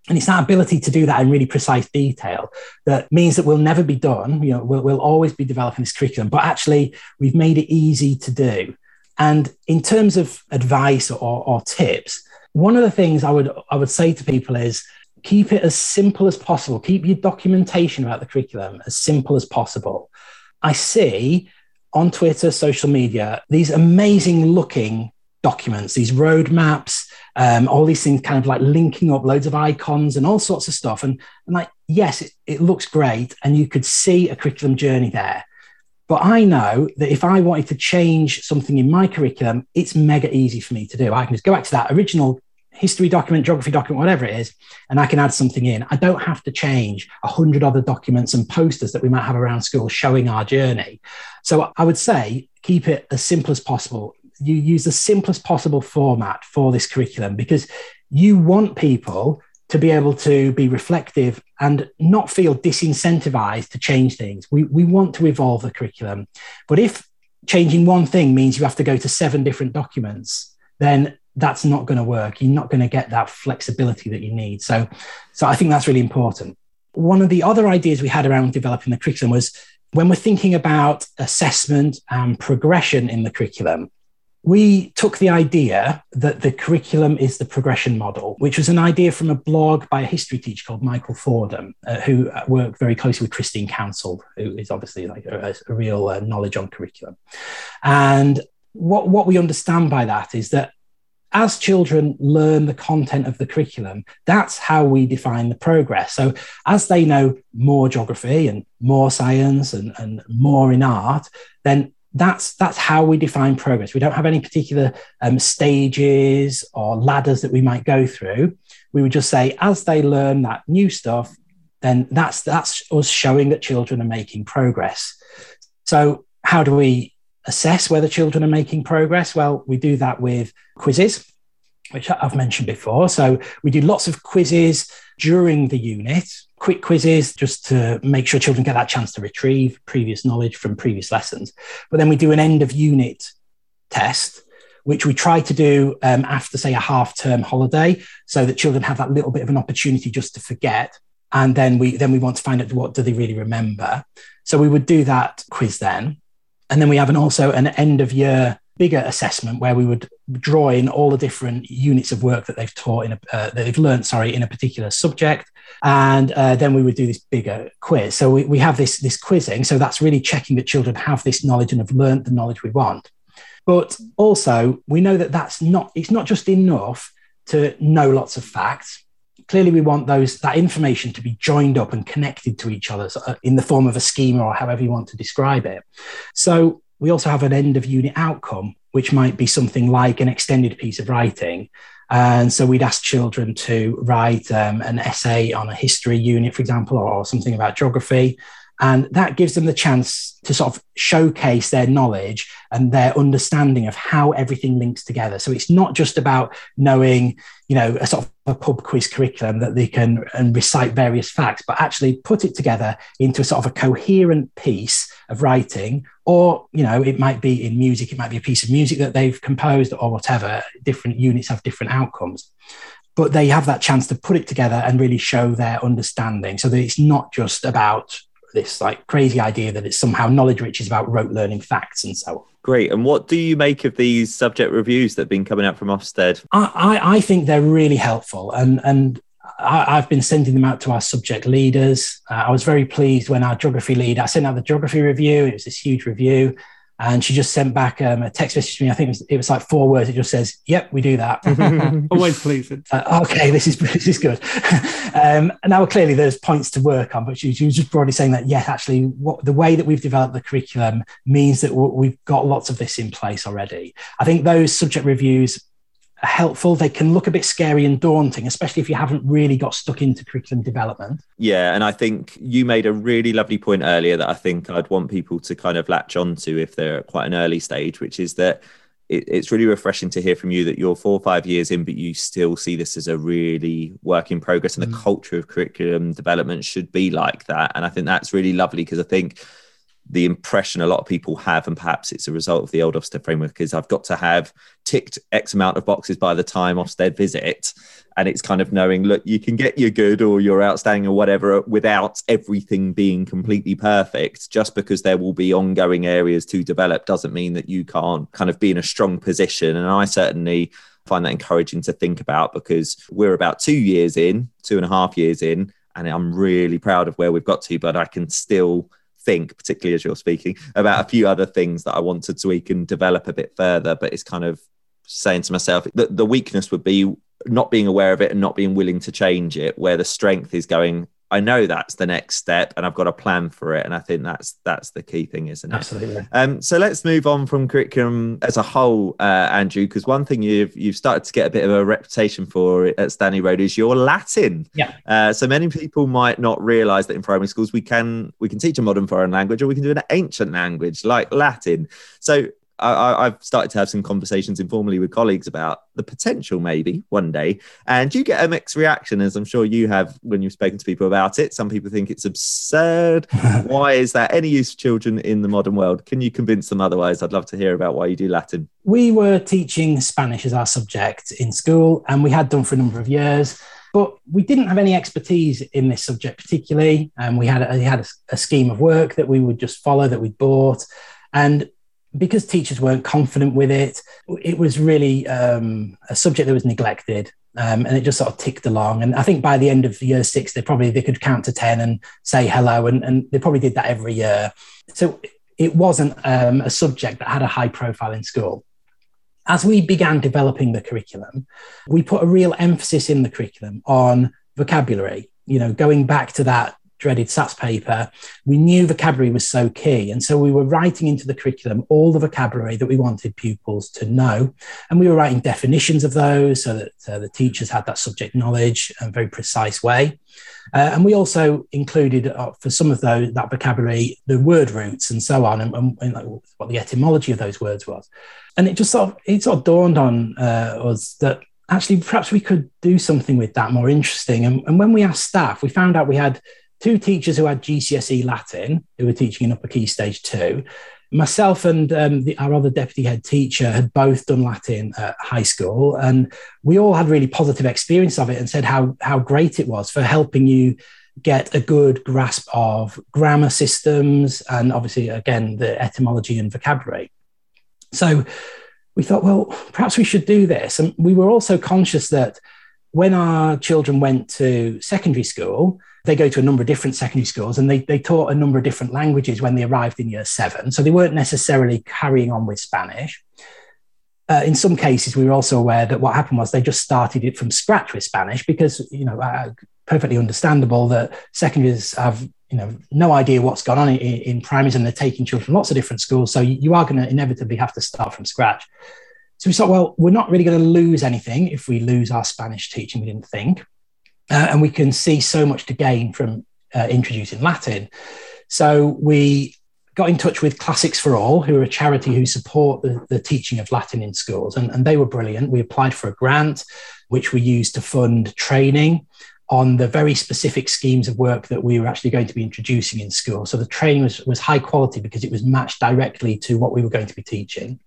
And it's that ability to do that in really precise detail that means that we'll never be done. You know, we'll always be developing this curriculum, but actually we've made it easy to do. And in terms of advice or tips, one of the things I would say to people is keep it as simple as possible. Keep your documentation about the curriculum as simple as possible. I see on Twitter, social media, these amazing looking documents, these roadmaps, all these things kind of like linking up loads of icons and all sorts of stuff. And like, yes, it looks great. And you could see a curriculum journey there. But I know that if I wanted to change something in my curriculum, it's mega easy for me to do. I can just go back to that original history document, geography document, whatever it is, and I can add something in. I don't have to change 100 other documents and posters that we might have around school showing our journey. So I would say, keep it as simple as possible. You use the simplest possible format for this curriculum, because you want people to be able to be reflective and not feel disincentivized to change things. We want to evolve the curriculum. But if changing one thing means you have to go to 7 different documents, then that's not going to work. You're not going to get that flexibility that you need. So I think that's really important. One of the other ideas we had around developing the curriculum was when we're thinking about assessment and progression in the curriculum, we took the idea that the curriculum is the progression model, which was an idea from a blog by a history teacher called Michael Fordham, who worked very closely with Christine Counsel, who is obviously like a real knowledge on curriculum. And what we understand by that is that as children learn the content of the curriculum, that's how we define the progress. So as they know more geography and more science and more in art, then that's how we define progress. We don't have any particular stages or ladders that we might go through. We would just say, as they learn that new stuff, then that's us showing that children are making progress. So how do we assess whether children are making progress? Well, we do that with quizzes, which I've mentioned before. So we do lots of quizzes during the unit, quick quizzes just to make sure children get that chance to retrieve previous knowledge from previous lessons. But then we do an end of unit test, which we try to do after, say, a half-term holiday, so that children have that little bit of an opportunity just to forget. And then we want to find out what do they really remember. So we would do that quiz then. And then we have also an end-of-year bigger assessment where we would draw in all the different units of work that they've taught that they've learned in a particular subject, and then we would do this bigger quiz. So we have this quizzing. So that's really checking that children have this knowledge and have learned the knowledge we want. But also we know that it's not just enough to know lots of facts. Clearly, we want that information to be joined up and connected to each other in the form of a schema, or however you want to describe it. So we also have an end of unit outcome, which might be something like an extended piece of writing. And so we'd ask children to write an essay on a history unit, for example, or something about geography. And that gives them the chance to sort of showcase their knowledge and their understanding of how everything links together. So it's not just about knowing, a sort of a pub quiz curriculum that they can and recite various facts, but actually put it together into a sort of a coherent piece of writing. Or, it might be in music, it might be a piece of music that they've composed or whatever. Different units have different outcomes. But they have that chance to put it together and really show their understanding, so that it's not just about this like crazy idea that it's somehow knowledge rich is about rote learning facts and so on. Great. And what do you make of these subject reviews that have been coming out from Ofsted? I think they're really helpful, and I've been sending them out to our subject leaders. I was very pleased when our geography leader, I sent out the geography review. It was this huge review, and she just sent back a text message to me. I think it was like 4 words. It just says, "Yep, we do that." Always pleasing. Okay, this is good. Now clearly there's points to work on, but she was just broadly saying that yes, actually, the way that we've developed the curriculum means that we've got lots of this in place already. I think those subject reviews are helpful. They can look a bit scary and daunting, especially if you haven't really got stuck into curriculum development. Yeah, and I think you made a really lovely point earlier that I think I'd want people to kind of latch onto if they're at quite an early stage, which is that it's really refreshing to hear from you that you're 4 or 5 years in, but you still see this as a really work in progress, and the culture of curriculum development should be like that. And I think that's really lovely, because I think the impression a lot of people have, and perhaps it's a result of the old Ofsted framework, is I've got to have ticked X amount of boxes by the time Ofsted visit. And it's kind of knowing, look, you can get your good or your outstanding or whatever without everything being completely perfect. Just because there will be ongoing areas to develop doesn't mean that you can't kind of be in a strong position. And I certainly find that encouraging to think about, because we're about 2.5 years in, and I'm really proud of where we've got to, but I can still think, particularly as you're speaking, about a few other things that I want to tweak and develop a bit further. But it's kind of saying to myself that the weakness would be not being aware of it and not being willing to change it, where the strength is going, I know that's the next step and I've got a plan for it. And I think that's the key thing, isn't it? Absolutely. So let's move on from curriculum as a whole, Andrew, because one thing you've started to get a bit of a reputation for at Stanley Road is your Latin. Yeah. So many people might not realise that in primary schools we can teach a modern foreign language, or we can do an ancient language like Latin. So I've started to have some conversations informally with colleagues about the potential maybe one day. And you get a mixed reaction, as I'm sure you have when you've spoken to people about it. Some people think it's absurd. Why is that any use for children in the modern world? Can you convince them otherwise? I'd love to hear about why you do Latin. We were teaching Spanish as our subject in school, and we had done for a number of years. But we didn't have any expertise in this subject particularly. And we had a scheme of work that we would just follow that we'd bought. And because teachers weren't confident with it, it was really a subject that was neglected, and it just sort of ticked along. And I think by the end of year 6, they could count to 10 and say hello, and they probably did that every year. So it wasn't a subject that had a high profile in school. As we began developing the curriculum, we put a real emphasis in the curriculum on vocabulary, going back to that dreaded SATS paper. We knew vocabulary was so key. And so we were writing into the curriculum all the vocabulary that we wanted pupils to know. And we were writing definitions of those so that the teachers had that subject knowledge in a very precise way. And we also included for some of that vocabulary, the word roots and so on, and like what the etymology of those words was. And it just sort of dawned on us that actually perhaps we could do something with that more interesting. And when we asked staff, we found out we had 2 teachers who had GCSE Latin, who were teaching in Upper Key Stage 2, myself and our other deputy head teacher had both done Latin at high school, and we all had really positive experience of it and said how great it was for helping you get a good grasp of grammar systems and obviously, again, the etymology and vocabulary. So we thought, well, perhaps we should do this. And we were also conscious that when our children went to secondary school, they go to a number of different secondary schools and they taught a number of different languages when they arrived in year seven. So they weren't necessarily carrying on with Spanish. In some cases, we were also aware that what happened was they just started it from scratch with Spanish because, you know, perfectly understandable that secondaries have, you know, no idea what's gone on in primaries, and they're taking children from lots of different schools. So you are going to inevitably have to start from scratch. So we thought, well, we're not really going to lose anything if we lose our Spanish teaching, we didn't think. And we can see so much to gain from introducing Latin. So we got in touch with Classics for All, who are a charity who support the teaching of Latin in schools. And they were brilliant. We applied for a grant, which we used to fund training on the very specific schemes of work that we were actually going to be introducing in school. So the training was high quality because it was matched directly to what we were going to be teaching.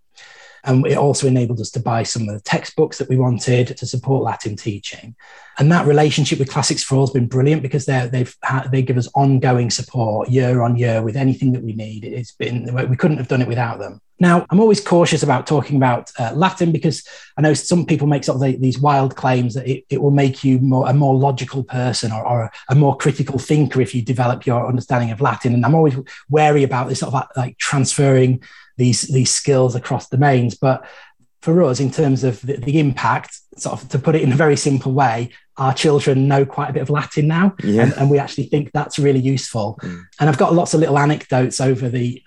And it also enabled us to buy some of the textbooks that we wanted to support Latin teaching. And that relationship with Classics for All has been brilliant because they give us ongoing support year on year with anything that we need. It's been, we couldn't have done it without them. Now, I'm always cautious about talking about Latin because I know some people make sort of these wild claims that it will make you a more logical person or a more critical thinker if you develop your understanding of Latin. And I'm always wary about this sort of like transferring these skills across domains. But for us, in terms of the impact, sort of to put it in a very simple way, our children know quite a bit of Latin now, yeah. And we actually think that's really useful. Mm. And I've got lots of little anecdotes over the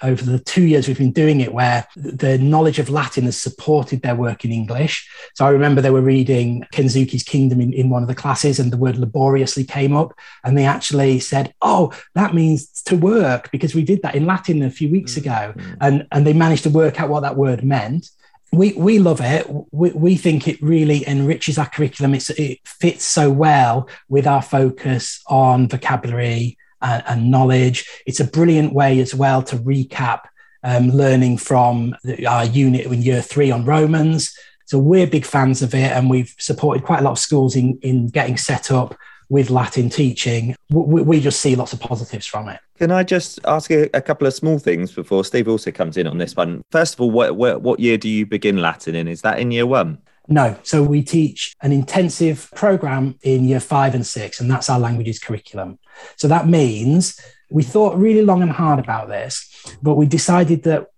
2 years we've been doing it where the knowledge of Latin has supported their work in English. So I remember they were reading Kensuke's Kingdom in one of the classes, and the word laboriously came up, and they actually said, "Oh, that means to work," because we did that in Latin a few weeks ago, and they managed to work out what that word meant. We love it. We think it really enriches our curriculum. It fits so well with our focus on vocabulary and knowledge. It's a brilliant way as well to recap learning from our unit in year three on Romans. So we're big fans of it, and we've supported quite a lot of schools in getting set up with Latin teaching. We just see lots of positives from it. Can I just ask a couple of small things before Steve also comes in on this one? First of all, what year do you begin Latin in? Is that in year one? No. So we teach an intensive programme in year 5 and 6, and that's our languages curriculum. So that means we thought really long and hard about this, but we decided that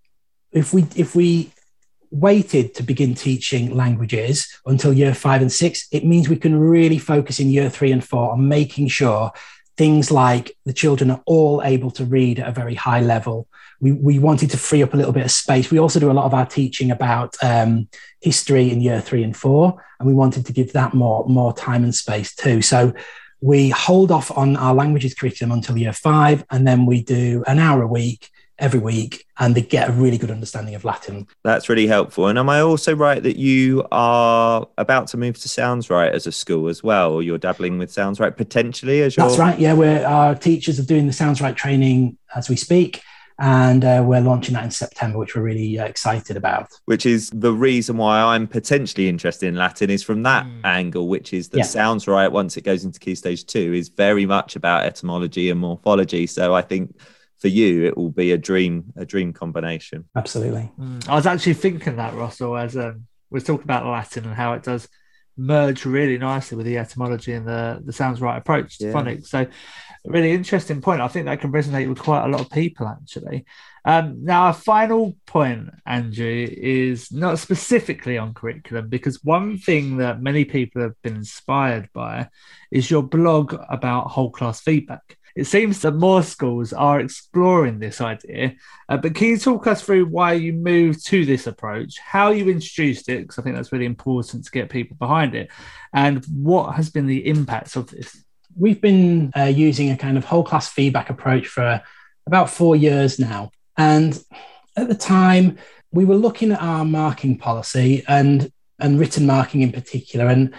if we waited to begin teaching languages until year 5 and 6, it means we can really focus in year 3 and 4 on making sure things like the children are all able to read at a very high level. We wanted to free up a little bit of space. We also do a lot of our teaching about history in year 3 and 4, and we wanted to give that more time and space too. So we hold off on our languages curriculum until year 5, and then we do an hour a week every week, and they get a really good understanding of Latin. That's really helpful. And am I also right that you are about to move to Sounds Right as a school as well, or you're dabbling with Sounds Right potentially as your... That's right, yeah. Our teachers are doing the Sounds Right training as we speak, and we're launching that in September, which we're really excited about. Which is the reason why I'm potentially interested in Latin is from that angle, which is that Sounds Right, once it goes into Key Stage 2, is very much about etymology and morphology. So I think... for you, it will be a dream combination. Absolutely. I was actually thinking that, Russell, as we're talking about Latin and how it does merge really nicely with the etymology and the Sounds Right approach to phonics. So really interesting point. I think that can resonate with quite a lot of people, actually. Now, our final point, Andrew, is not specifically on curriculum, because one thing that many people have been inspired by is your blog about whole class feedback. It seems that more schools are exploring this idea, but can you talk us through why you moved to this approach, how you introduced it, because I think that's really important to get people behind it, and what has been the impacts of this? We've been using a kind of whole class feedback approach for about 4 years now. And at the time, we were looking at our marking policy and written marking in particular, and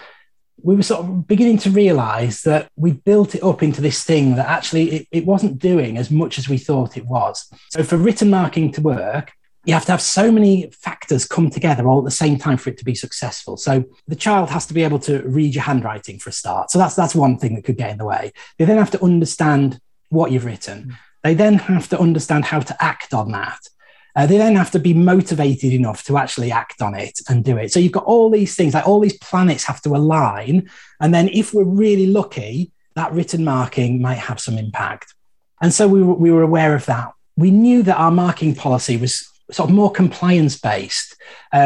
we were sort of beginning to realise that we built it up into this thing that actually it wasn't doing as much as we thought it was. So for written marking to work, you have to have so many factors come together all at the same time for it to be successful. So the child has to be able to read your handwriting for a start. So that's one thing that could get in the way. They then have to understand what you've written. They then have to understand how to act on that. They then have to be motivated enough to actually act on it and do it. So you've got all these things, like all these planets have to align. And then if we're really lucky, that written marking might have some impact. And so we were aware of that. We knew that our marking policy was sort of more compliance-based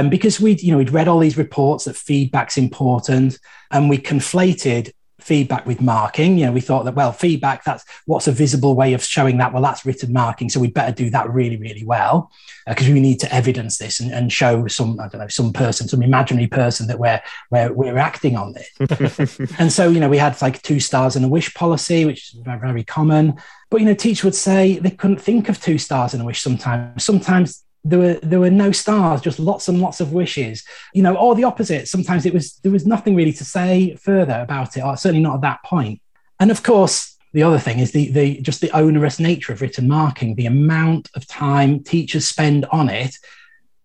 because we'd read all these reports that feedback's important, and we conflated feedback with marking. We thought that, feedback, that's what's a visible way of showing that. That's written marking, so we'd better do that really, really well because we need to evidence this and show some imaginary person that we're acting on this. And so, we had like 2 stars and a wish policy, which is very, very common. But teachers would say they couldn't think of 2 stars and a wish sometimes. Sometimes there were no stars, just lots and lots of wishes, or the opposite. Sometimes there was nothing really to say further about it, or certainly not at that point. And of course, the other thing is the onerous nature of written marking, the amount of time teachers spend on it,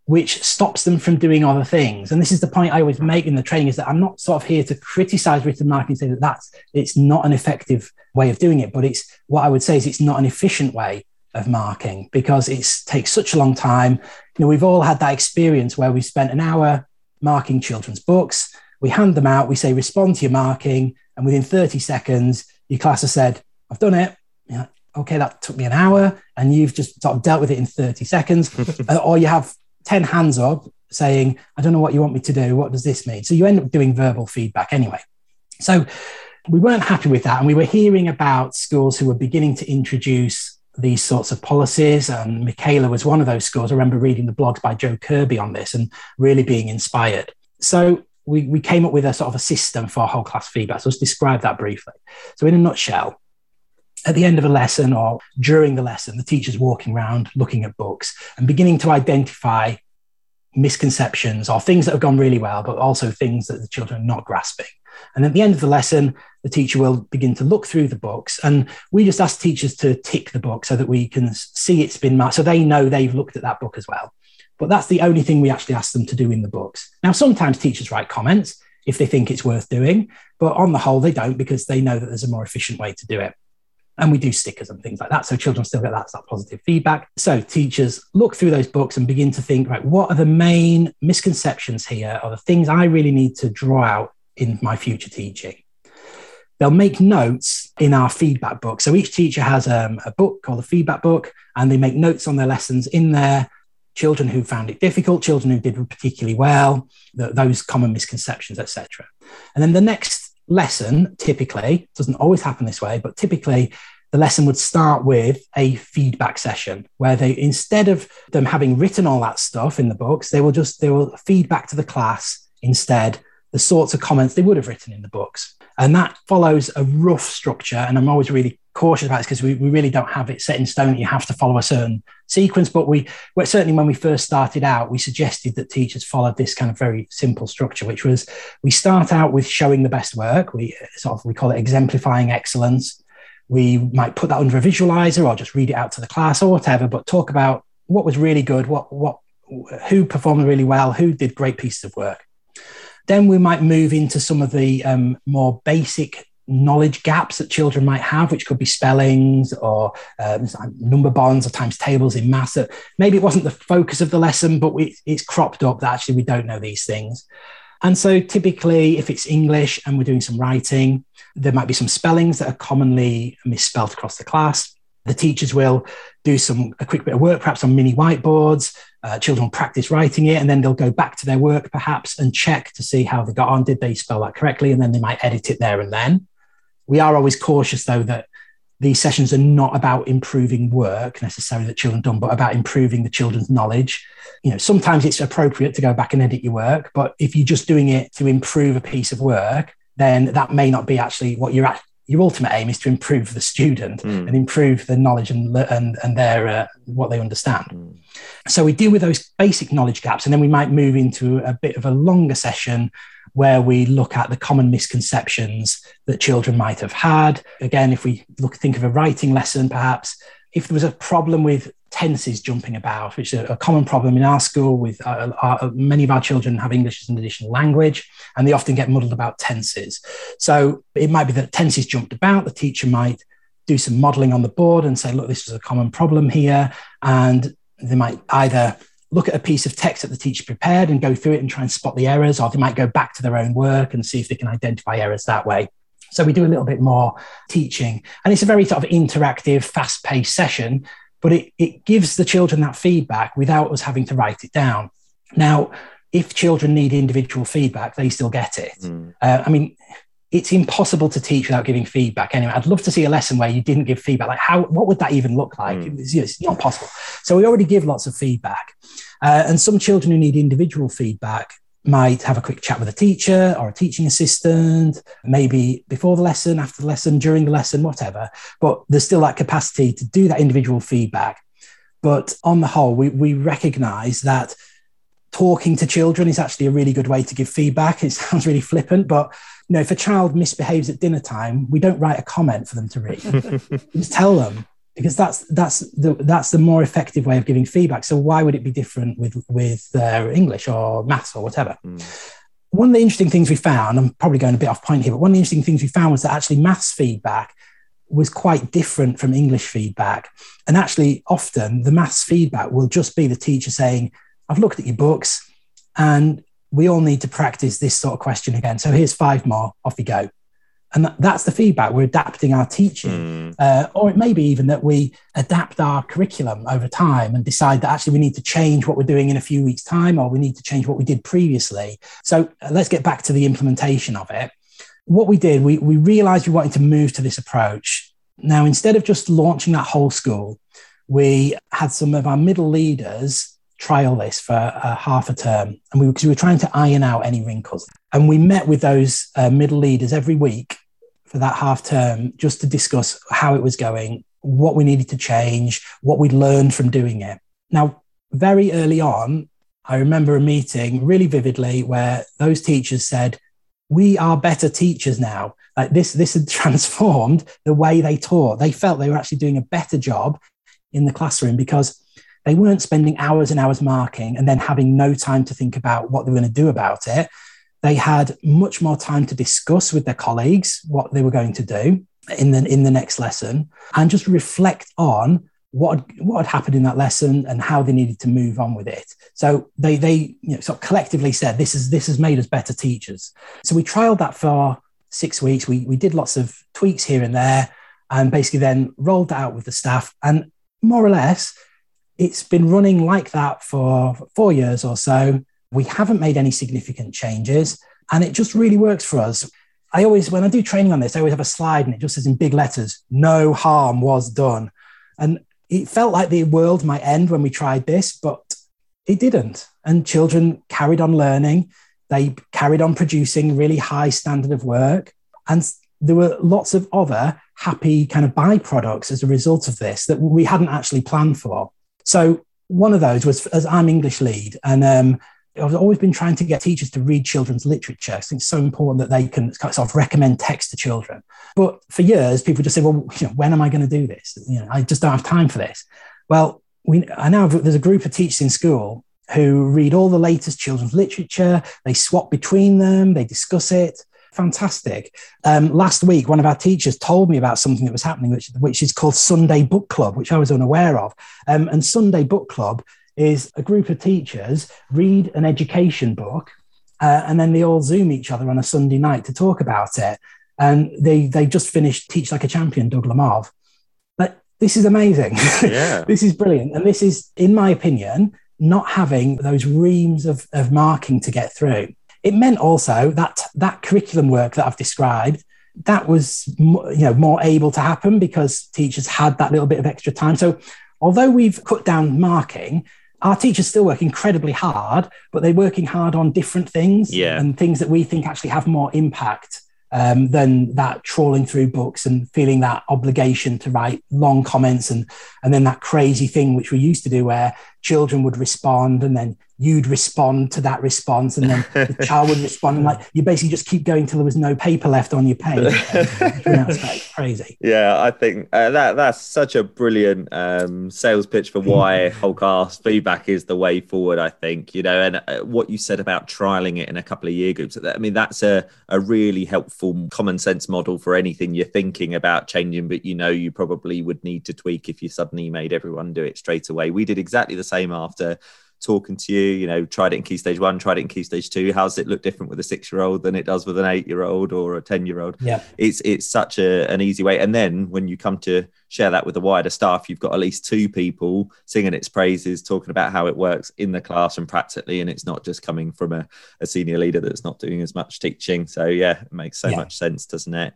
which stops them from doing other things. And this is the point I always make in the training, is that I'm not sort of here to criticize written marking and say that it's not an effective way of doing it, but it's what I would say is it's not an efficient way of marking because it takes such a long time. We've all had that experience where we spent an hour marking children's books. We hand them out, we say, respond to your marking. And within 30 seconds, your class has said, I've done it. You're like, okay, that took me an hour. And you've just sort of dealt with it in 30 seconds. Or you have 10 hands up saying, I don't know what you want me to do. What does this mean? So you end up doing verbal feedback anyway. So we weren't happy with that. And we were hearing about schools who were beginning to introduce these sorts of policies, and Michaela was one of those schools. I remember reading the blogs by Joe Kirby on this and really being inspired. So we came up with a sort of a system for whole class feedback. So let's describe that briefly. So in a nutshell, at the end of a lesson or during the lesson, the teacher's walking around looking at books and beginning to identify misconceptions or things that have gone really well, but also things that the children are not grasping. And at the end of the lesson, the teacher will begin to look through the books, and we just ask teachers to tick the book so that we can see it's been marked, so they know they've looked at that book as well. But that's the only thing we actually ask them to do in the books. Now, sometimes teachers write comments if they think it's worth doing, but on the whole, they don't, because they know that there's a more efficient way to do it. And we do stickers and things like that, so children still get that positive feedback. So teachers look through those books and begin to think, right, what are the main misconceptions here, or the things I really need to draw out in my future teaching? They'll make notes in our feedback book. So each teacher has a book called the feedback book, and they make notes on their lessons in there. Children who found it difficult, children who did particularly well, those common misconceptions, etc. And then the next lesson, typically, doesn't always happen this way, but typically the lesson would start with a feedback session where they, instead of them having written all that stuff in the books, they will feedback to the class instead the sorts of comments they would have written in the books. And that follows a rough structure. And I'm always really cautious about this because we really don't have it set in stone that you have to follow a certain sequence. But we certainly, when we first started out, we suggested that teachers followed this kind of very simple structure, which was we start out with showing the best work. We call it exemplifying excellence. We might put that under a visualizer or just read it out to the class or whatever, but talk about what was really good, who performed really well, who did great pieces of work. Then we might move into some of the more basic knowledge gaps that children might have, which could be spellings or number bonds or times tables in maths. So maybe it wasn't the focus of the lesson, but it's cropped up that actually we don't know these things. And so typically, if it's English and we're doing some writing, there might be some spellings that are commonly misspelled across the class. The teachers will do a quick bit of work, perhaps on mini whiteboards. Children practice writing it, and then they'll go back to their work perhaps and check to see how they got on. Did they spell that correctly? And then they might edit it there and then. We are always cautious, though, that these sessions are not about improving work necessarily that children done, but about improving the children's knowledge. Sometimes it's appropriate to go back and edit your work, but if you're just doing it to improve a piece of work, then that may not be actually what you're at. Your ultimate aim is to improve the student and improve the knowledge and their what they understand. So we deal with those basic knowledge gaps, and then we might move into a bit of a longer session where we look at the common misconceptions that children might have had. Again, if we think of a writing lesson, perhaps, if there was a problem with tenses jumping about, which is a common problem in our school with many of our children have English as an additional language, and they often get muddled about tenses. So it might be that tenses jumped about, the teacher might do some modelling on the board and say, look, this is a common problem here. And they might either look at a piece of text that the teacher prepared and go through it and try and spot the errors, or they might go back to their own work and see if they can identify errors that way. So we do a little bit more teaching. And it's a very sort of interactive, fast-paced session, but it gives the children that feedback without us having to write it down. Now, if children need individual feedback, they still get it. It's impossible to teach without giving feedback. Anyway, I'd love to see a lesson where you didn't give feedback. Like, what would that even look like? It's not possible. So we already give lots of feedback. And some children who need individual feedback might have a quick chat with a teacher or a teaching assistant, maybe before the lesson, after the lesson, during the lesson, whatever. But there's still that capacity to do that individual feedback. But on the whole, we recognise that talking to children is actually a really good way to give feedback. It sounds really flippant, but if a child misbehaves at dinner time, we don't write a comment for them to read. We just tell them, because that's the more effective way of giving feedback. So why would it be different with English or maths or whatever? One of the interesting things we found, I'm probably going a bit off point here, but one of the interesting things we found was that actually maths feedback was quite different from English feedback. And actually often the maths feedback will just be the teacher saying, I've looked at your books and we all need to practice this sort of question again. So here's 5 more, off you go. And that's the feedback. We're adapting our teaching. Or it may be even that we adapt our curriculum over time and decide that actually we need to change what we're doing in a few weeks' time, or we need to change what we did previously. So let's get back to the implementation of it. What we did, we realized we wanted to move to this approach. Now, instead of just launching that whole school, we had some of our middle leaders trial this for half a term, and we were trying to iron out any wrinkles. And we met with those middle leaders every week for that half term, just to discuss how it was going, what we needed to change, what we'd learned from doing it. Now, very early on, I remember a meeting really vividly where those teachers said, "We are better teachers now." Like this had transformed the way they taught. They felt they were actually doing a better job in the classroom because they weren't spending hours and hours marking and then having no time to think about what they were going to do about it. They had much more time to discuss with their colleagues what they were going to do in the next lesson, and just reflect on what had happened in that lesson and how they needed to move on with it. So they sort of collectively said, this has made us better teachers. So we trialed that for 6 weeks. We did lots of tweaks here and there, and basically then rolled that out with the staff, and more or less, it's been running like that for 4 years or so. We haven't made any significant changes, and it just really works for us. When I do training on this, I always have a slide and it just says in big letters, "No harm was done." And it felt like the world might end when we tried this, but it didn't. And children carried on learning. They carried on producing really high standard of work. And there were lots of other happy kind of byproducts as a result of this that we hadn't actually planned for. So one of those was, as I'm English lead, and I've always been trying to get teachers to read children's literature. I think it's so important that they can sort of recommend text to children. But for years, people just say, well, when am I going to do this? I just don't have time for this. Well, there's a group of teachers in school who read all the latest children's literature. They swap between them. They discuss it. Fantastic. Last week, one of our teachers told me about something that was happening, which is called Sunday Book Club, which I was unaware of. And Sunday Book Club is a group of teachers read an education book, and then they all Zoom each other on a Sunday night to talk about it. And they just finished Teach Like a Champion, Doug Lemov. But this is amazing. Yeah. This is brilliant. And this is, in my opinion, not having those reams of marking to get through. It meant also that curriculum work that I've described, that was more able to happen because teachers had that little bit of extra time. So although we've cut down marking, our teachers still work incredibly hard, but they're working hard on different things and things that we think actually have more impact than that trawling through books and feeling that obligation to write long comments and then that crazy thing which we used to do where children would respond, and then you'd respond to that response, and then the child would respond, and like you basically just keep going till there was no paper left on your page. That's like crazy. Yeah, I think that's such a brilliant sales pitch for why Wholecast feedback is the way forward, I think, you know. And what you said about trialing it in a couple of year groups, I mean, that's a really helpful common sense model for anything you're thinking about changing, but you know you probably would need to tweak if you suddenly made everyone do it straight away. We did exactly the same after talking to you, you know, tried it in key stage 1, tried it in key stage 2. How's it look different with a 6-year-old than it does with an 8-year-old or a 10-year-old? Yeah, it's such an easy way. And then when you come to share that with the wider staff, you've got at least 2 people singing its praises, talking about how it works in the class and practically, and it's not just coming from a senior leader that's not doing as much teaching. So yeah, it makes so much sense, doesn't it?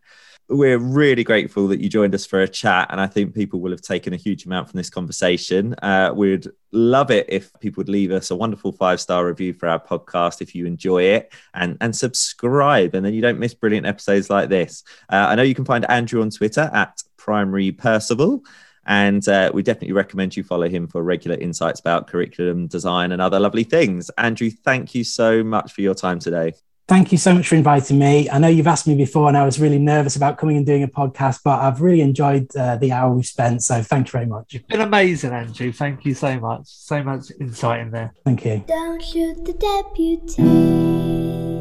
We're really grateful that you joined us for a chat, and I think people will have taken a huge amount from this conversation. We'd love it if people would leave us a wonderful 5-star review for our podcast if you enjoy it, and subscribe, and then you don't miss brilliant episodes like this. I know you can find Andrew on Twitter at Primary Percival, and we definitely recommend you follow him for regular insights about curriculum design and other lovely things. Andrew, thank you so much for your time today. Thank you so much for inviting me. I know you've asked me before and I was really nervous about coming and doing a podcast, but I've really enjoyed the hour we've spent. So thank you very much. You've been amazing, Andrew. Thank you so much. So much insight in there. Thank you. Don't shoot the deputy.